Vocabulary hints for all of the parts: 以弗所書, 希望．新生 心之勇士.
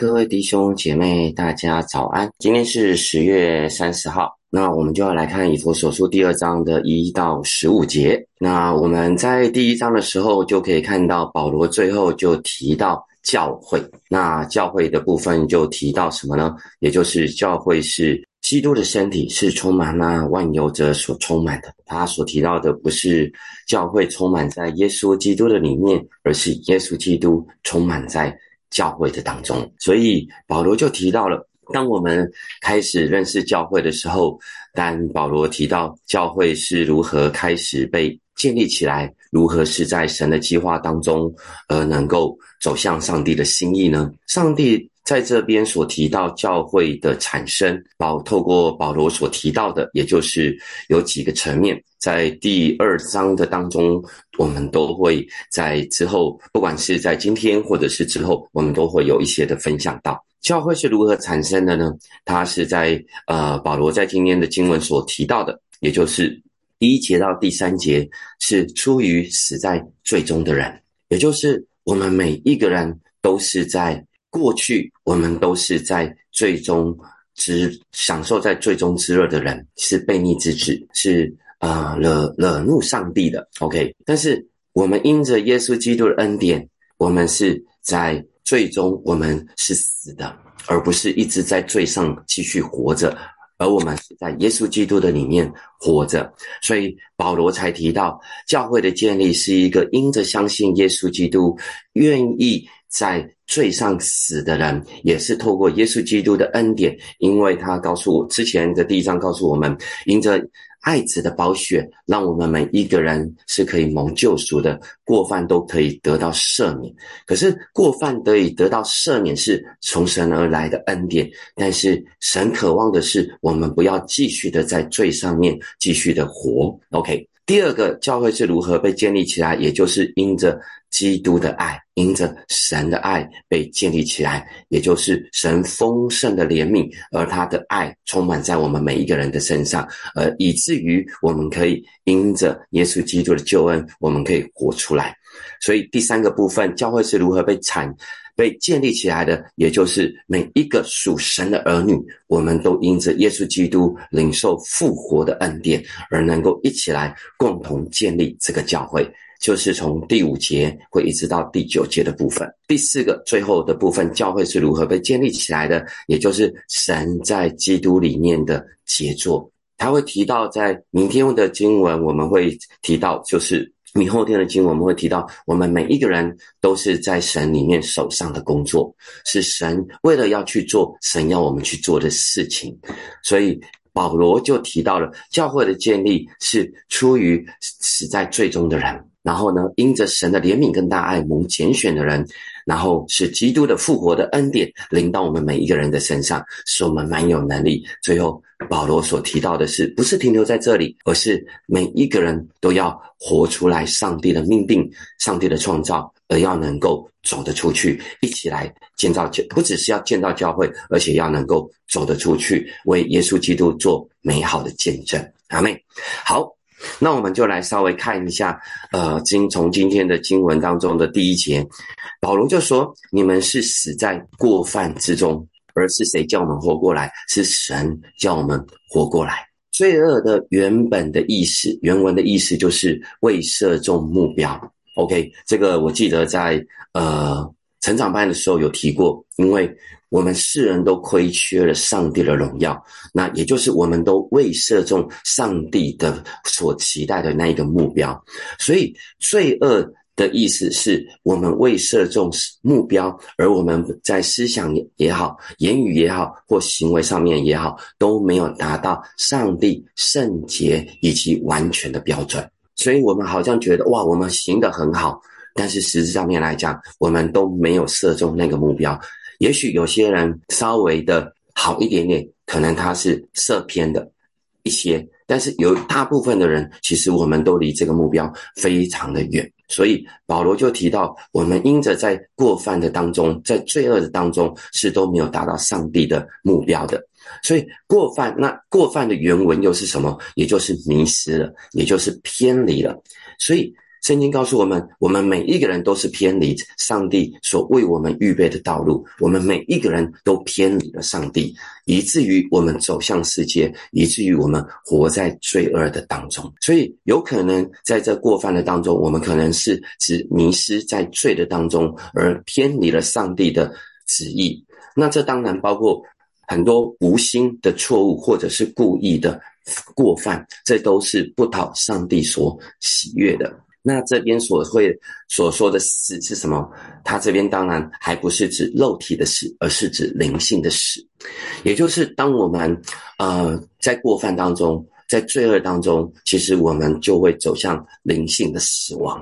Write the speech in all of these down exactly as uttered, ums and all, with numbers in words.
各位弟兄姐妹大家早安，今天是十月三十号，那我们就要来看以弗所书第二章的一到十五节。那我们在第一章的时候就可以看到保罗最后就提到教会，那教会的部分就提到什么呢？也就是教会是基督的身体，是充满那万有者所充满的。他所提到的不是教会充满在耶稣基督的里面，而是耶稣基督充满在教会的当中。所以保罗就提到了，当我们开始认识教会的时候，当保罗提到教会是如何开始被建立起来，如何是在神的计划当中而能够走向上帝的心意呢？上帝在这边所提到教会的产生，保透过保罗所提到的，也就是有几个层面，在第二章的当中我们都会在之后，不管是在今天或者是之后，我们都会有一些的分享到教会是如何产生的呢？它是在呃保罗在今天的经文所提到的，也就是第一节到第三节是出于死在罪中的人，也就是我们每一个人都是在过去，我们都是在最终之享受在最终之乐的人，是悖逆之子，是呃惹惹怒上帝的 OK。 但是我们因着耶稣基督的恩典，我们是在最终我们是死的，而不是一直在罪上继续活着，而我们是在耶稣基督的里面活着。所以保罗才提到教会的建立是一个因着相信耶稣基督愿意在罪上死的人，也是透过耶稣基督的恩典，因为他告诉我之前的第一章告诉我们，因着爱子的宝血，让我们每一个人是可以蒙救赎的，过犯都可以得到赦免。可是过犯得以得到赦免是从神而来的恩典，但是神渴望的是我们不要继续的在罪上面继续的活 OK。 第二个，教会是如何被建立起来，也就是因着基督的爱，因着神的爱被建立起来，也就是神丰盛的怜悯，而他的爱充满在我们每一个人的身上，而以至于我们可以因着耶稣基督的救恩，我们可以活出来。所以第三个部分，教会是如何被产被建立起来的，也就是每一个属神的儿女，我们都因着耶稣基督领受复活的恩典，而能够一起来共同建立这个教会，就是从第五节会一直到第九节的部分。第四个，最后的部分，教会是如何被建立起来的，也就是神在基督里面的杰作。他会提到在明天的经文，我们会提到就是明后天的经文我们会提到，我们每一个人都是在神里面手上的工作，是神为了要去做神要我们去做的事情。所以保罗就提到了教会的建立是出于死在罪中的人，然后呢因着神的怜悯跟大爱蒙拣选的人，然后是基督的复活的恩典临到我们每一个人的身上，使我们蛮有能力。最后保罗所提到的是不是停留在这里，而是每一个人都要活出来上帝的命定，上帝的创造，而要能够走得出去，一起来建造，不只是要建造教会，而且要能够走得出去，为耶稣基督做美好的见证。阿们。好，那我们就来稍微看一下呃，经从今天的经文当中的第一节，保罗就说，你们是死在过犯之中，而是谁叫我们活过来？是神叫我们活过来。罪恶的原本的意思，原文的意思就是未射中目标 OK。 这个我记得在呃成长班的时候有提过，因为我们世人都亏缺了上帝的荣耀，那也就是我们都未射中上帝的所期待的那一个目标。所以罪恶的意思是我们未射中目标，而我们在思想也好，言语也好，或行为上面也好，都没有达到上帝圣洁以及完全的标准。所以我们好像觉得哇，我们行得很好，但是实质上面来讲，我们都没有射中那个目标。也许有些人稍微的好一点点，可能他是射偏的一些，但是有大部分的人其实我们都离这个目标非常的远。所以保罗就提到，我们因着在过犯的当中，在罪恶的当中，是都没有达到上帝的目标的。所以过犯，那过犯的原文又是什么？也就是迷失了，也就是偏离了。所以圣经告诉我们，我们每一个人都是偏离上帝所为我们预备的道路，我们每一个人都偏离了上帝，以至于我们走向世界，以至于我们活在罪恶的当中。所以有可能在这过犯的当中，我们可能是只迷失在罪的当中，而偏离了上帝的旨意。那这当然包括很多无心的错误，或者是故意的过犯，这都是不讨上帝所喜悦的。那这边所会所说的死是什么？他这边当然还不是指肉体的死，而是指灵性的死。也就是当我们呃在过犯当中，在罪恶当中，其实我们就会走向灵性的死亡。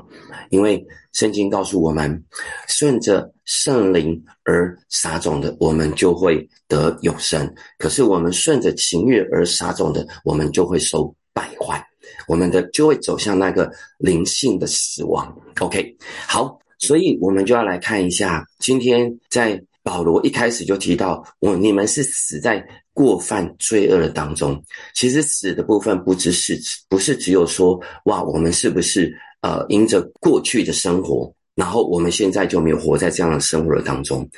因为圣经告诉我们，顺着圣灵而撒种的，我们就会得永生；可是我们顺着情欲而撒种的，我们就会受败坏，我们的就会走向那个灵性的死亡。 OK， 好，所以我们就要来看一下，今天在保罗一开始就提到，我你们是死在过犯罪恶的当中。其实死的部分不只是不是只有说，哇，我们是不是呃因着过去的生活，然后我们现在就没有活在这样的生活的当中。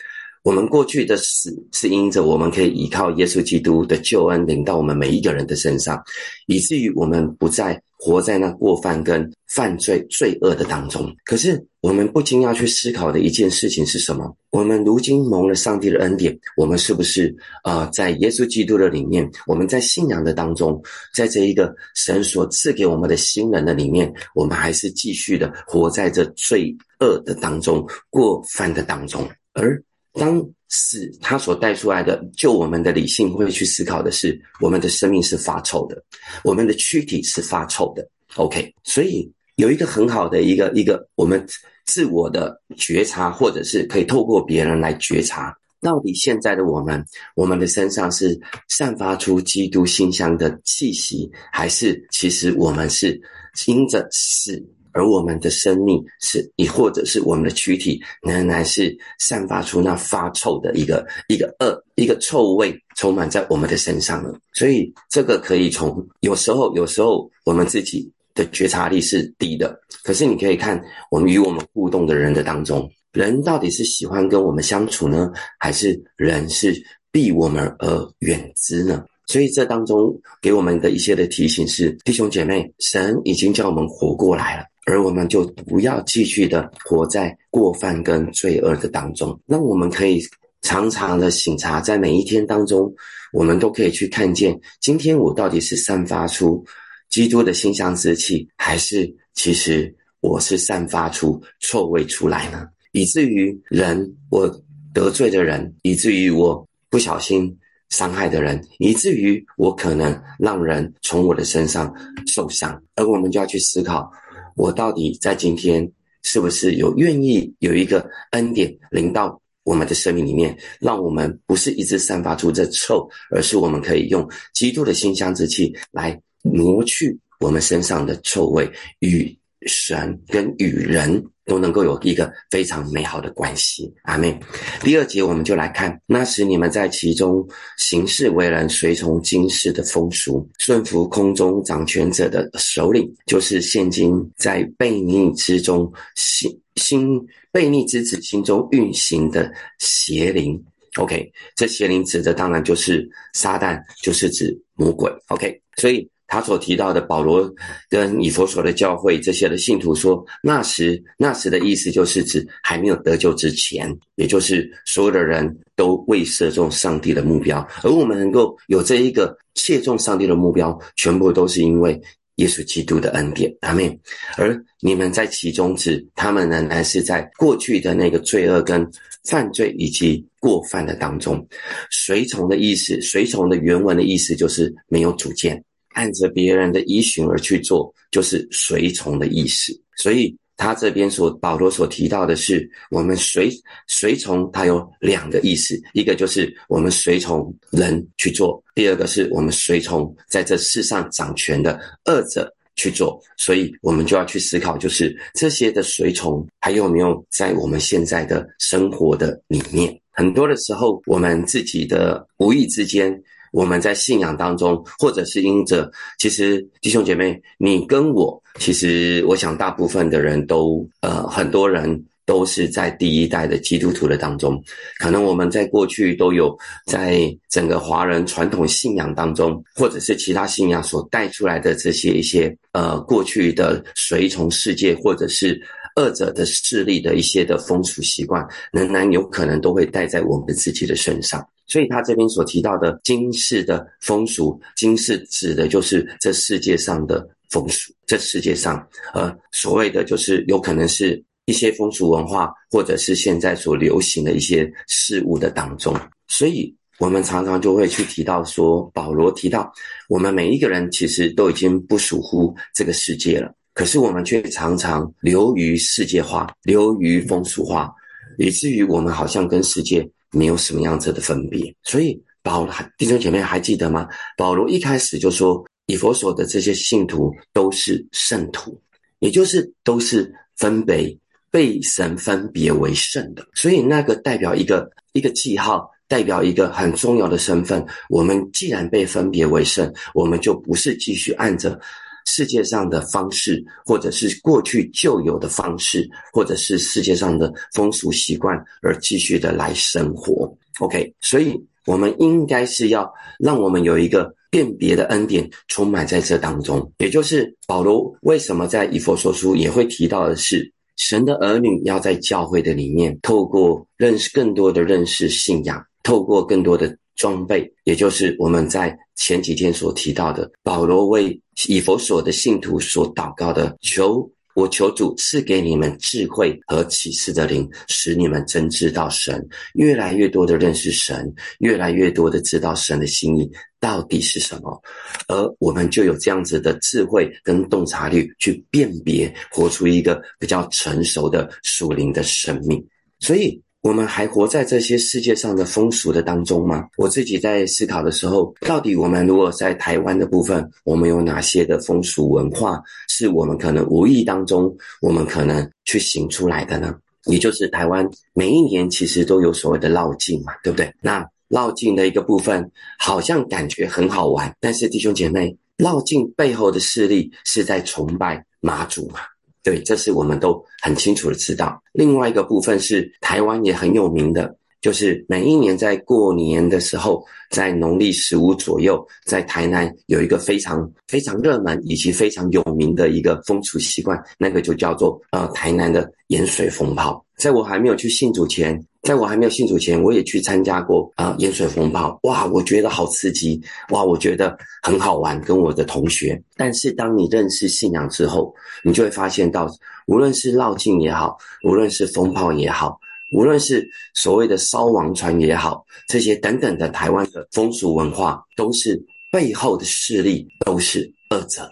我们过去的死是因着我们可以依靠耶稣基督的救恩临到我们每一个人的身上，以至于我们不再活在那过犯跟犯罪罪恶的当中。可是我们不禁要去思考的一件事情是什么？我们如今蒙了上帝的恩典，我们是不是呃，在耶稣基督的里面，我们在信仰的当中，在这一个神所赐给我们的新人的里面，我们还是继续的活在这罪恶的当中，过犯的当中？而当死它所带出来的，就我们的理性会去思考的是，我们的生命是发臭的，我们的躯体是发臭的。 OK， 所以有一个很好的一个一个我们自我的觉察，或者是可以透过别人来觉察，到底现在的我们我们的身上是散发出基督馨香的气息，还是其实我们是因着死，而我们的生命是，或者是我们的躯体仍然是散发出那发臭的一个一个恶一个臭味，充满在我们的身上了。所以这个可以从有时候有时候我们自己的觉察力是低的，可是你可以看我们与我们互动的人的当中，人到底是喜欢跟我们相处呢，还是人是避我们而远之呢？所以这当中给我们的一些的提醒是，弟兄姐妹，神已经叫我们活过来了，而我们就不要继续的活在过犯跟罪恶的当中。那我们可以常常的省察，在每一天当中，我们都可以去看见，今天我到底是散发出基督的馨香之气，还是其实我是散发出臭味出来呢？以至于人，我得罪的人，以至于我不小心伤害的人，以至于我可能让人从我的身上受伤。而我们就要去思考，我到底在今天是不是有愿意有一个恩典临到我们的生命里面，让我们不是一直散发出这臭，而是我们可以用基督的馨香之气来挪去我们身上的臭味，与神跟与人都能够有一个非常美好的关系。阿们。第二节我们就来看，那时你们在其中行事为人，随从今世的风俗，顺服空中掌权者的首领，就是现今在悖逆之中心心悖逆之子心中运行的邪灵。 OK， 这邪灵指的当然就是撒旦，就是指魔鬼。 OK， 所以他所提到的保罗跟以弗所的教会这些的信徒说，那时那时的意思就是指还没有得救之前，也就是所有的人都未射中上帝的目标，而我们能够有这一个切中上帝的目标，全部都是因为耶稣基督的恩典。阿们。而你们在其中指他们仍然是在过去的那个罪恶跟犯罪以及过犯的当中。随从的意思，随从的原文的意思就是没有主见，按着别人的依循而去做，就是随从的意思。所以他这边所保罗所提到的是，我们随随从他有两个意思，一个就是我们随从人去做，第二个是我们随从在这世上掌权的恶者去做。所以我们就要去思考，就是这些的随从还有没有在我们现在的生活的里面。很多的时候我们自己的无意之间，我们在信仰当中，或者是因着，其实弟兄姐妹，你跟我，其实我想大部分的人都呃，很多人都是在第一代的基督徒的当中，可能我们在过去都有在整个华人传统信仰当中，或者是其他信仰所带出来的这些一些呃过去的随从世界或者是二者的势力的一些的风俗习惯，仍然有可能都会带在我们自己的身上。所以他这边所提到的今世的风俗，今世指的就是这世界上的风俗，这世界上呃所谓的就是有可能是一些风俗文化，或者是现在所流行的一些事物的当中。所以我们常常就会去提到说，保罗提到我们每一个人其实都已经不属乎这个世界了，可是我们却常常流于世界化，流于风俗化，以至于我们好像跟世界没有什么样子的分别。所以保罗，弟兄姐妹还记得吗？保罗一开始就说以弗所的这些信徒都是圣徒，也就是都是分别被神分别为圣的。所以那个代表一个一个记号，代表一个很重要的身份。我们既然被分别为圣，我们就不是继续按着世界上的方式，或者是过去旧有的方式，或者是世界上的风俗习惯而继续的来生活。 OK， 所以我们应该是要让我们有一个辨别的恩典充满在这当中。也就是保罗为什么在以弗所书也会提到的是，神的儿女要在教会的里面透过认识更多的认识信仰，透过更多的装备，也就是我们在前几天所提到的保罗为以弗所的信徒所祷告的，求我求主赐给你们智慧和启示的灵，使你们真知道神，越来越多的认识神，越来越多的知道神的心意到底是什么，而我们就有这样子的智慧跟洞察力去辨别，活出一个比较成熟的属灵的生命。所以我们还活在这些世界上的风俗的当中吗？我自己在思考的时候，到底我们如果在台湾的部分，我们有哪些的风俗文化是我们可能无意当中我们可能去行出来的呢？也就是台湾每一年其实都有所谓的绕境嘛，对不对？那绕境的一个部分好像感觉很好玩，但是弟兄姐妹，绕境背后的势力是在崇拜妈祖嘛，对，这是我们都很清楚的知道。另外一个部分是台湾也很有名的，就是每一年在过年的时候，在农历十五左右，在台南有一个非常非常热门以及非常有名的一个风俗习惯，那个就叫做呃台南的盐水风炮。在我还没有去信主前，在我还没有信主前，我也去参加过啊盐水风炮，哇，我觉得好刺激，哇，我觉得很好玩，跟我的同学。但是当你认识信仰之后，你就会发现到，无论是绕境也好，无论是风炮也好，无论是所谓的烧王船也好，这些等等的台湾的风俗文化，都是背后的势力都是恶者，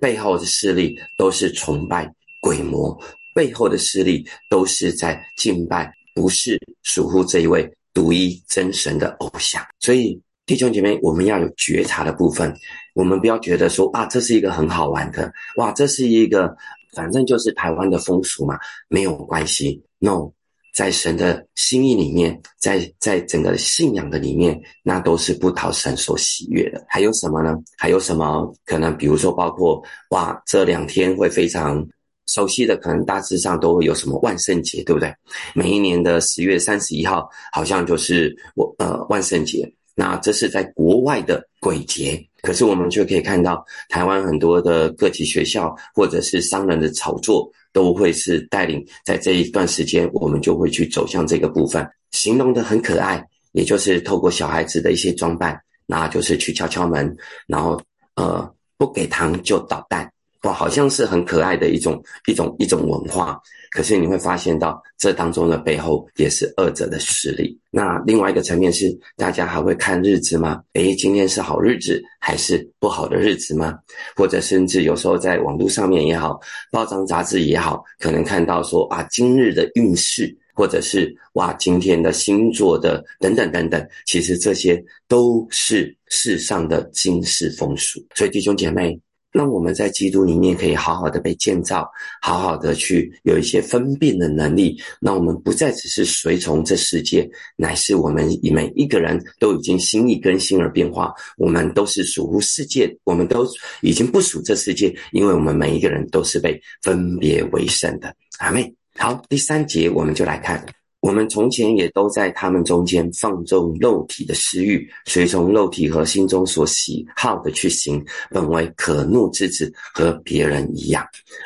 背后的势力都是崇拜鬼魔，背后的势力都是在敬拜不是属乎这一位独一真神的偶像。所以弟兄姐妹，我们要有觉察的部分，我们不要觉得说啊，这是一个很好玩的，哇，这是一个反正就是台湾的风俗嘛，没有关系。 No， 在神的心意里面，在在整个信仰的里面，那都是不讨神所喜悦的。还有什么呢？还有什么可能？比如说包括哇，这两天会非常熟悉的，可能大致上都会有什么万圣节，对不对？每一年的十月三十一号好像就是呃万圣节，那这是在国外的鬼节，可是我们却可以看到台湾很多的各级学校或者是商人的炒作，都会是带领在这一段时间，我们就会去走向这个部分，形容的很可爱，也就是透过小孩子的一些装扮，那就是去敲敲门，然后呃不给糖就捣蛋，哇，好像是很可爱的一种一种一种文化，可是你会发现到这当中的背后也是恶者的势力。那另外一个层面是，大家还会看日子吗？诶，今天是好日子还是不好的日子吗？或者甚至有时候在网络上面也好，报章杂志也好，可能看到说啊，今日的运势，或者是哇今天的星座的等等等等，其实这些都是世上的今世风俗。所以弟兄姐妹，让我们在基督里面可以好好的被建造，好好的去有一些分辨的能力，那我们不再只是随从这世界，乃是我们每一个人都已经心意更新而变化，我们都是属乎世界，我们都已经不属这世界，因为我们每一个人都是被分别为圣的。阿们。好，第三节我们就来看，我们从前也都在他们中间放纵肉体的私欲，随从肉体和心中所喜好的去行，本为可怒之子，和别人一样。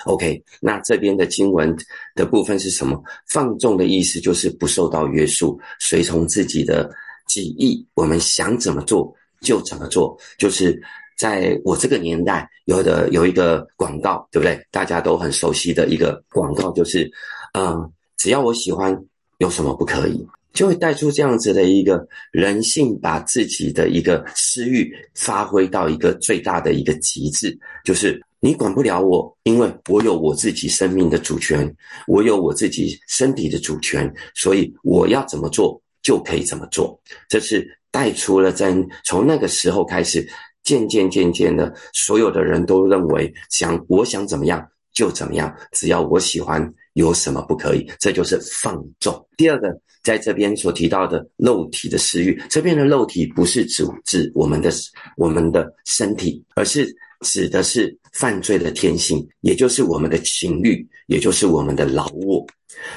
OK， 那这边的经文的部分是什么？放纵的意思就是不受到约束，随从自己的己意，我们想怎么做就怎么做。就是在我这个年代有的有一个广告，对不对？大家都很熟悉的一个广告，就是嗯，只要我喜欢有什么不可以，就会带出这样子的一个人性，把自己的一个私欲发挥到一个最大的一个极致，就是你管不了我，因为我有我自己生命的主权，我有我自己身体的主权，所以我要怎么做就可以怎么做。这是带出了在从那个时候开始，渐渐渐渐的，所有的人都认为想我想怎么样就怎么样，只要我喜欢有什么不可以，这就是放纵。第二个在这边所提到的肉体的私欲，这边的肉体不是指指我们的我们的身体，而是指的是犯罪的天性，也就是我们的情欲，也就是我们的老我。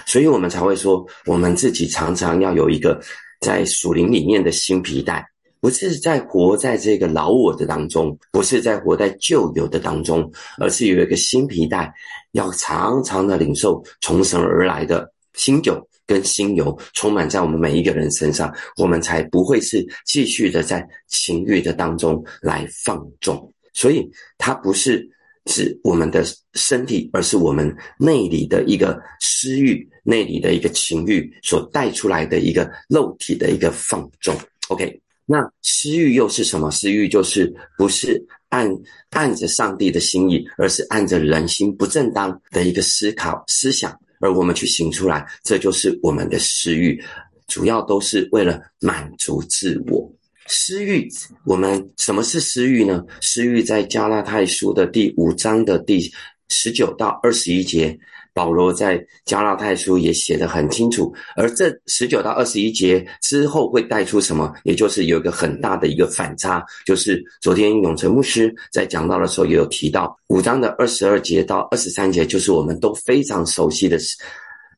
所以我们才会说，我们自己常常要有一个在属灵里面的新皮带，不是在活在这个老我的当中，不是在活在旧有的当中，而是有一个新皮带，要常常的领受从神而来的新酒跟新油，充满在我们每一个人身上，我们才不会是继续的在情欲的当中来放纵。所以它不是指我们的身体，而是我们内里的一个私欲，内里的一个情欲所带出来的一个肉体的一个放纵。 OK，那私欲又是什么？私欲就是不是按按着上帝的心意，而是按着人心不正当的一个思考思想，而我们去行出来，这就是我们的私欲，主要都是为了满足自我。私欲，我们什么是私欲呢？私欲在加拉太书的第五章的第十九到二十一节，保罗在加拉太书也写得很清楚，而这十九到二十一节之后会带出什么，也就是有一个很大的一个反差，就是昨天永成牧师在讲到的时候也有提到，五章的二十二节到二十三节就是我们都非常熟悉的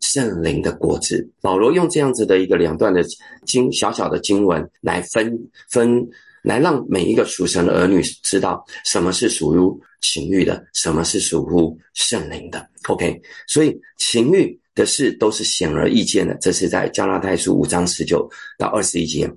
圣灵的果子。保罗用这样子的一个两段的经小小的经文来分分来让每一个属神的儿女知道什么是属于情欲的，什么是属乎圣灵的。 OK， 所以情欲的事都是显而易见的，这是在加拉太书五章十九到二十一节，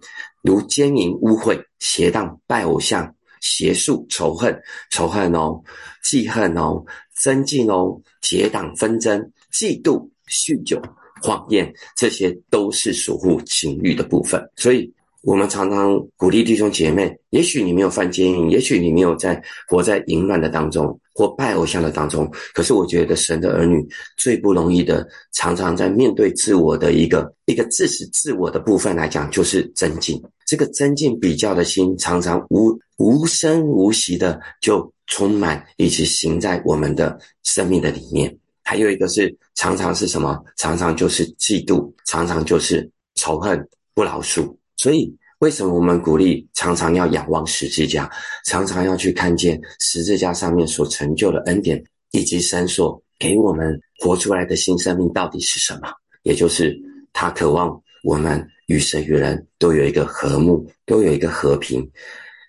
如奸淫、污秽、邪荡、拜偶像、邪术、仇恨仇恨哦，记恨哦，增进哦，结党纷争、嫉妒、酗酒、谎言，这些都是属乎情欲的部分。所以我们常常鼓励弟兄姐妹，也许你没有犯奸淫，也许你没有在活在淫乱的当中或拜偶像的当中，可是我觉得神的儿女最不容易的，常常在面对自我的一个一个自始自我的部分来讲，就是增进。这个增进比较的心，常常无无声无息的就充满以及行在我们的生命的里面。还有一个是常常是什么？常常就是嫉妒，常常就是仇恨、不饶恕。所以为什么我们鼓励常常要仰望十字架，常常要去看见十字架上面所成就的恩典，以及神所给我们活出来的新生命到底是什么，也就是他渴望我们与神与人都有一个和睦，都有一个和平。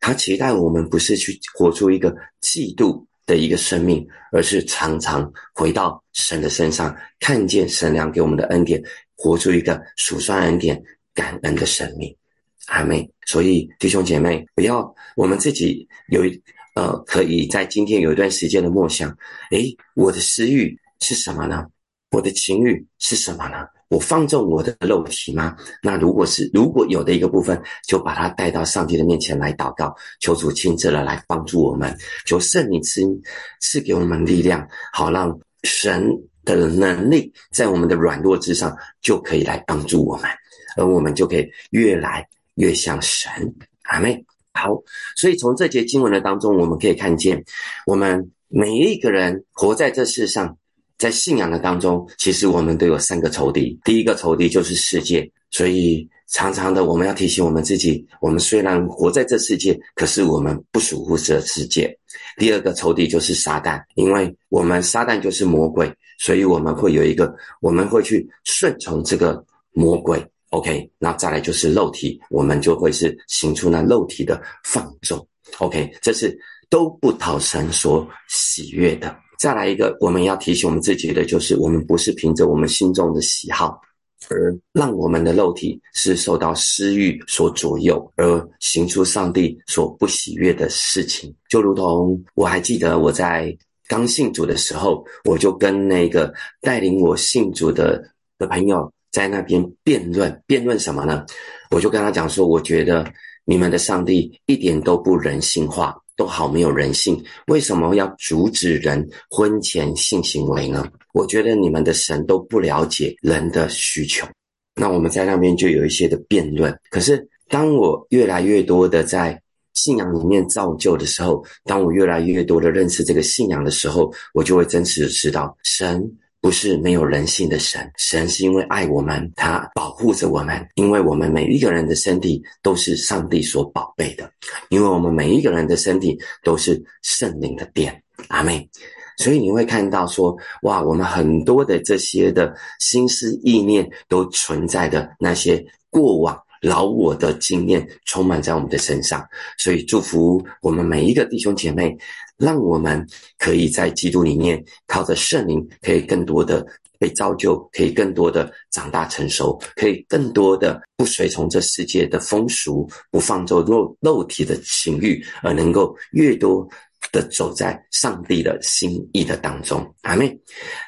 他期待我们不是去活出一个嫉妒的一个生命，而是常常回到神的身上，看见神良给我们的恩典，活出一个数算恩典感恩的生命。阿们。所以弟兄姐妹，不要我们自己有一呃，可以在今天有一段时间的默想，诶，我的私欲是什么呢？我的情欲是什么呢？我放纵我的肉体吗？那如果是如果有的一个部分，就把它带到上帝的面前来祷告，求主亲自的来帮助我们，求圣灵赐赐给我们力量，好让神的能力在我们的软弱之上就可以来帮助我们，而我们就可以越来越像神。阿们。好，所以从这节经文的当中，我们可以看见，我们每一个人活在这世上，在信仰的当中，其实我们都有三个仇敌。第一个仇敌就是世界，所以常常的我们要提醒我们自己，我们虽然活在这世界，可是我们不属乎这世界。第二个仇敌就是撒旦，因为我们撒旦就是魔鬼，所以我们会有一个，我们会去顺从这个魔鬼。OK， 那再来就是肉体，我们就会是行出那肉体的放纵。OK， 这是都不讨神所喜悦的。再来一个，我们要提醒我们自己的就是，我们不是凭着我们心中的喜好，而让我们的肉体是受到私欲所左右，而行出上帝所不喜悦的事情。就如同我还记得我在刚信主的时候，我就跟那个带领我信主的的朋友在那边辩论，辩论什么呢？我就跟他讲说，我觉得你们的上帝一点都不人性化，都好没有人性，为什么要阻止人婚前性行为呢？我觉得你们的神都不了解人的需求。那我们在那边就有一些的辩论。可是当我越来越多的在信仰里面造就的时候，当我越来越多的认识这个信仰的时候，我就会真实的知道，神不是没有人性的神，神是因为爱我们，他保护着我们，因为我们每一个人的身体都是上帝所宝贝的，因为我们每一个人的身体都是圣灵的殿。阿们。所以你会看到说，哇，我们很多的这些的心思意念都存在的那些过往老我的经验充满在我们的身上。所以祝福我们每一个弟兄姐妹，让我们可以在基督里面靠着圣灵，可以更多的被造就，可以更多的长大成熟，可以更多的不随从这世界的风俗，不放纵肉肉体的情欲，而能够越多的走在上帝的心意的当中。阿们。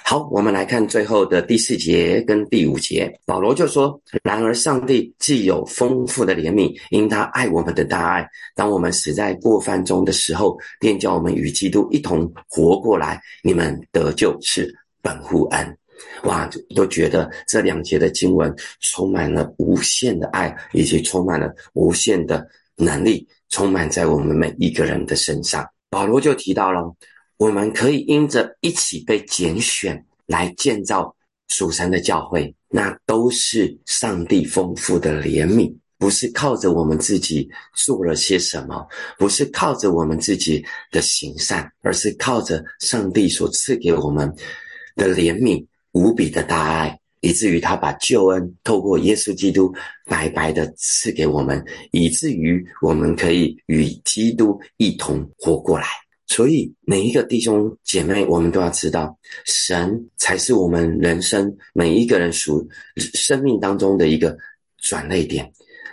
好，我们来看最后的第四节跟第五节。保罗就说，然而上帝既有丰富的怜悯，因他爱我们的大爱，当我们死在过犯中的时候，便叫我们与基督一同活过来，你们得救是本乎恩。哇，都觉得这两节的经文充满了无限的爱，以及充满了无限的能力，充满在我们每一个人的身上。保罗就提到了，我们可以因着一起被拣选来建造属神的教会，那都是上帝丰富的怜悯，不是靠着我们自己做了些什么，不是靠着我们自己的行善，而是靠着上帝所赐给我们的怜悯无比的大爱，以至于他把救恩透过耶稣基督白白的赐给我们，以至于我们可以与基督一同活过来。所以每一个弟兄姐妹，我们都要知道，神才是我们人生每一个人属生命当中的一个转捩点，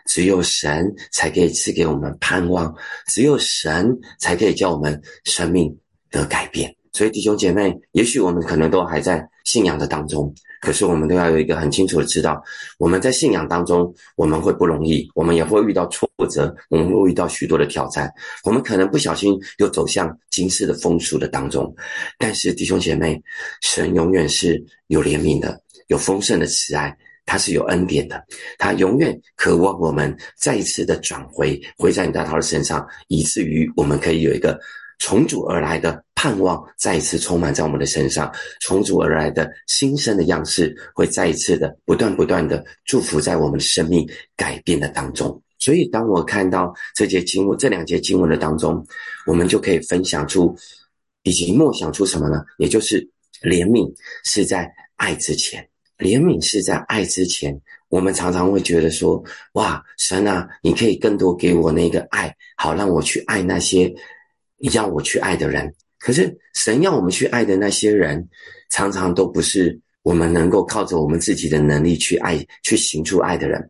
只有神才可以赐给我们盼望，只有神才可以叫我们生命得改变。所以弟兄姐妹，也许我们可能都还在信仰的当中，可是我们都要有一个很清楚的知道，我们在信仰当中，我们会不容易，我们也会遇到挫折，我们会遇到许多的挑战，我们可能不小心又走向今世的风俗的当中。但是弟兄姐妹，神永远是有怜悯的，有丰盛的慈爱，他是有恩典的，他永远渴望我们再一次的转回回在你大头的身上，以至于我们可以有一个从主而来的盼望再一次充满在我们的身上，从主而来的新生的样式会再一次的不断不断的祝福在我们的生命改变的当中。所以当我看到这节经文，这两节经文的当中，我们就可以分享出以及默想出什么呢？也就是怜悯是在爱之前，怜悯是在爱之前。我们常常会觉得说，哇，神啊，你可以更多给我那个爱，好让我去爱那些要我去爱的人。可是神要我们去爱的那些人，常常都不是我们能够靠着我们自己的能力去爱，去行出爱的人。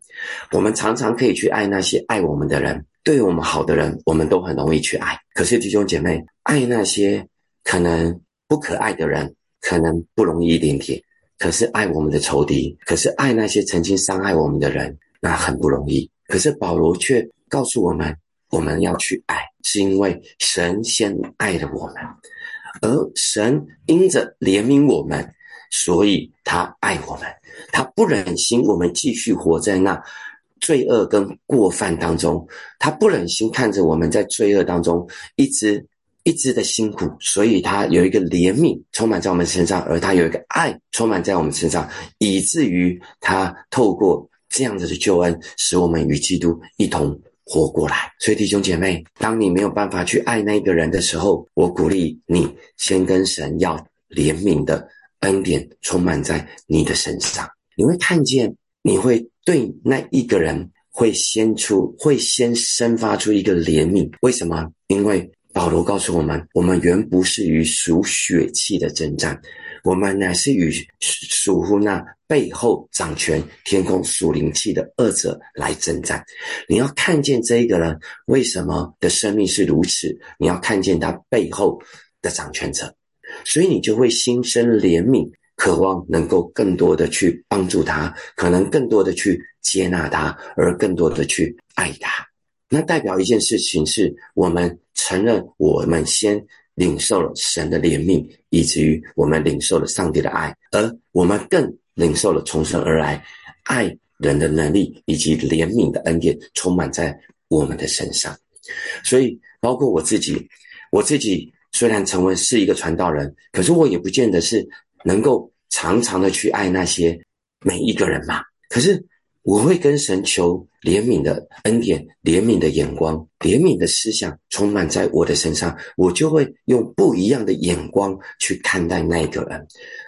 我们常常可以去爱那些爱我们的人，对我们好的人，我们都很容易去爱。可是弟兄姐妹，爱那些可能不可爱的人，可能不容易一点点。可是爱我们的仇敌，可是爱那些曾经伤害我们的人，那很不容易。可是保罗却告诉我们，我们要去爱，是因为神先爱了我们，而神因着怜悯我们，所以他爱我们，他不忍心我们继续活在那罪恶跟过犯当中，他不忍心看着我们在罪恶当中一直一直的辛苦，所以他有一个怜悯充满在我们身上，而他有一个爱充满在我们身上，以至于他透过这样子的救恩，使我们与基督一同活过来。所以弟兄姐妹，当你没有办法去爱那个人的时候，我鼓励你先跟神要怜悯的恩典充满在你的身上，你会看见，你会对那一个人会先出会先生发出一个怜悯。为什么？因为保罗告诉我们，我们原不是与属血气的征战，我们乃是与属乎那背后掌权天空属灵气的恶者来征战。你要看见这一个人为什么的生命是如此，你要看见他背后的掌权者，所以你就会心生怜悯，渴望能够更多的去帮助他，可能更多的去接纳他，而更多的去爱他。那代表一件事情是，我们承认我们先领受了神的怜悯，以至于我们领受了上帝的爱，而我们更领受了从神而来爱人的能力，以及怜悯的恩典充满在我们的身上。所以包括我自己，我自己虽然成为是一个传道人，可是我也不见得是能够常常的去爱那些每一个人嘛。可是我会跟神求怜悯的恩典，怜悯的眼光，怜悯的思想充满在我的身上，我就会用不一样的眼光去看待那一个人，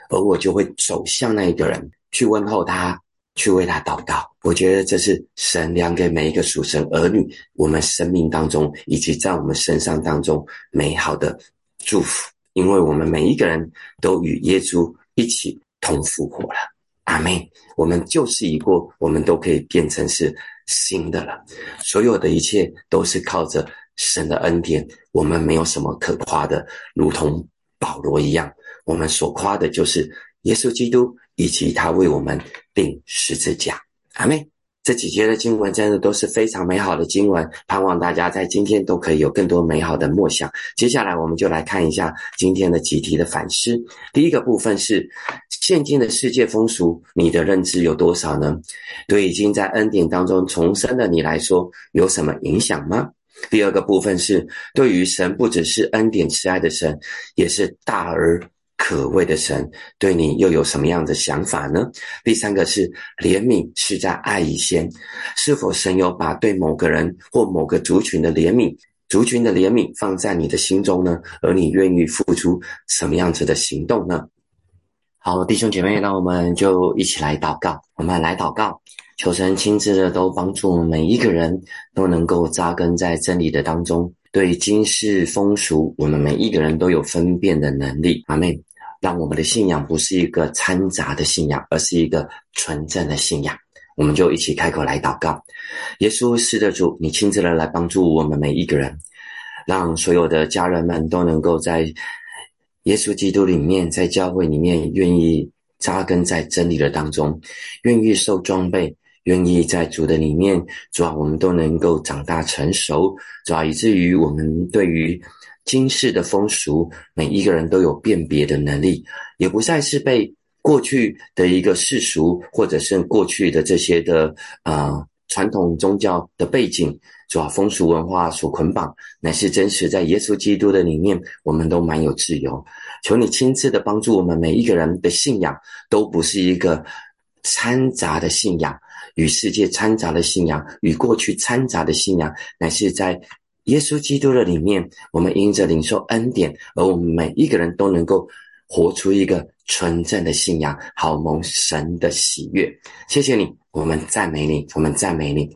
而我就会走向那一个人，去问候他，去为他祷告。我觉得这是神量给每一个属神儿女，我们生命当中以及在我们身上当中美好的祝福，因为我们每一个人都与耶稣一起同复活了。阿们，我们旧事已过，我们都可以变成是新的了。所有的一切都是靠着神的恩典，我们没有什么可夸的，如同保罗一样，我们所夸的就是耶稣基督以及他为我们钉十字架。阿们。这几节的经文真的都是非常美好的经文，盼望大家在今天都可以有更多美好的默想。接下来我们就来看一下今天的集体的反思。第一个部分是，现今的世界风俗，你的认知有多少呢？对已经在恩典当中重生的你来说，有什么影响吗？第二个部分是，对于神不只是恩典慈爱的神，也是大而可畏的神，对你又有什么样的想法呢？第三个是，怜悯是在爱以先，是否神有把对某个人或某个族群的怜悯族群的怜悯放在你的心中呢？而你愿意付出什么样子的行动呢？好，弟兄姐妹，那我们就一起来祷告，我们来祷告，求神亲自的都帮助我们每一个人都能够扎根在真理的当中，对今世风俗，我们每一个人都有分辨的能力。阿们。让我们的信仰不是一个掺杂的信仰，而是一个纯正的信仰。我们就一起开口来祷告。耶稣是的主，你亲自的来帮助我们每一个人，让所有的家人们都能够在耶稣基督里面，在教会里面愿意扎根在真理的当中，愿意受装备，愿意在主的里面，主啊，我们都能够长大成熟，主啊，以至于我们对于今世的风俗，每一个人都有辨别的能力，也不再是被过去的一个世俗，或者是过去的这些的呃传统宗教的背景，主要风俗文化所捆绑，乃是真实在耶稣基督的里面，我们都蛮有自由。求你亲自的帮助我们每一个人的信仰，都不是一个掺杂的信仰，与世界掺杂的信仰，与过去掺杂的信仰，乃是在耶稣基督的里面，我们因着领受恩典，而我们每一个人都能够活出一个纯正的信仰，好蒙神的喜悦。谢谢你，我们赞美你，我们赞美你。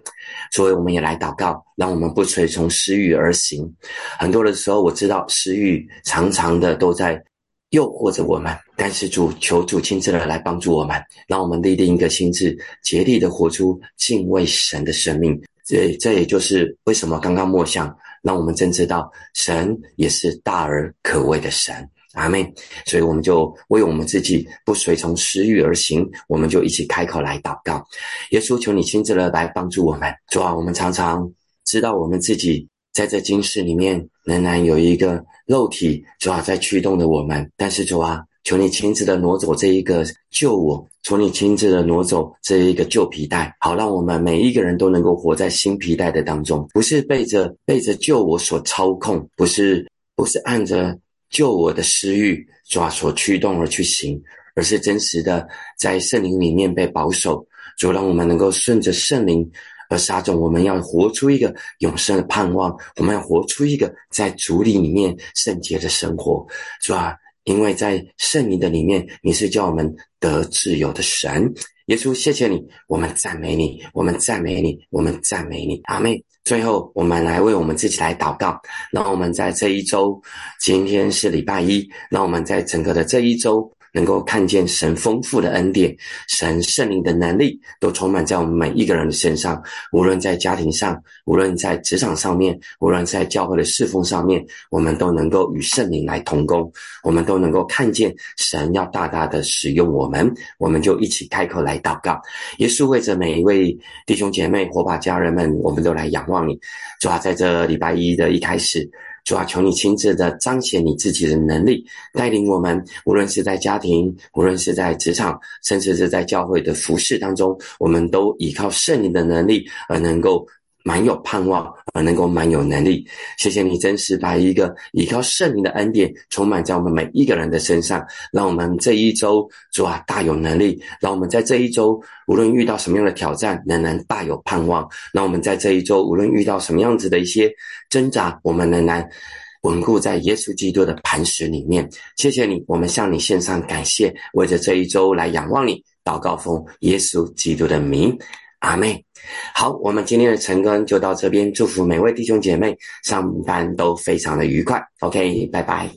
所以我们也来祷告，让我们不随从私欲而行。很多的时候，我知道私欲常常的都在诱惑着我们，但是主，求主亲自的来帮助我们，让我们立定一个心志，竭力的活出敬畏神的生命。这这也就是为什么刚刚默想，让我们真知道神也是大而可畏的神。阿们。所以我们就为我们自己不随从私欲而行，我们就一起开口来祷告。耶稣，求你亲自的来帮助我们。主啊，我们常常知道我们自己在这今世里面仍然有一个肉体，主啊，在驱动着我们，但是主啊，求你亲自的挪走这一个旧我，求你亲自的挪走这一个旧皮带，好让我们每一个人都能够活在新皮带的当中，不是背着背着旧我所操控，不是不是按着旧我的私欲抓所驱动而去行，而是真实的在圣灵里面被保守。主，让我们能够顺着圣灵而撒种，我们要活出一个永生的盼望，我们要活出一个在主里里面圣洁的生活。主啊，因为在圣灵的里面，你是叫我们得自由的神。耶稣，谢谢你，我们赞美你，我们赞美你，我们赞美你，阿们。最后我们来为我们自己来祷告，让我们在这一周，今天是礼拜一，让我们在整个的这一周能够看见神丰富的恩典，神圣灵的能力都充满在我们每一个人的身上，无论在家庭上，无论在职场上面，无论在教会的侍奉上面，我们都能够与圣灵来同工，我们都能够看见神要大大的使用我们。我们就一起开口来祷告。耶稣，为着每一位弟兄姐妹、火把家人们，我们都来仰望你。主啊，在这礼拜一的一开始，主啊，求你亲自的彰显你自己的能力，带领我们，无论是在家庭，无论是在职场，甚至是在教会的服事当中，我们都依靠圣灵的能力而能够满有盼望，而能够满有能力。谢谢你真实把一个依靠圣灵的恩典充满在我们每一个人的身上，让我们这一周，主啊，大有能力，让我们在这一周无论遇到什么样的挑战仍然大有盼望，让我们在这一周无论遇到什么样子的一些挣扎，我们仍然稳固在耶稣基督的磐石里面。谢谢你，我们向你献上感谢，为着这一周来仰望你，祷告奉耶稣基督的名，阿们。好，我们今天的晨更就到这边，祝福每位弟兄姐妹上班都非常的愉快。 OK， 拜拜。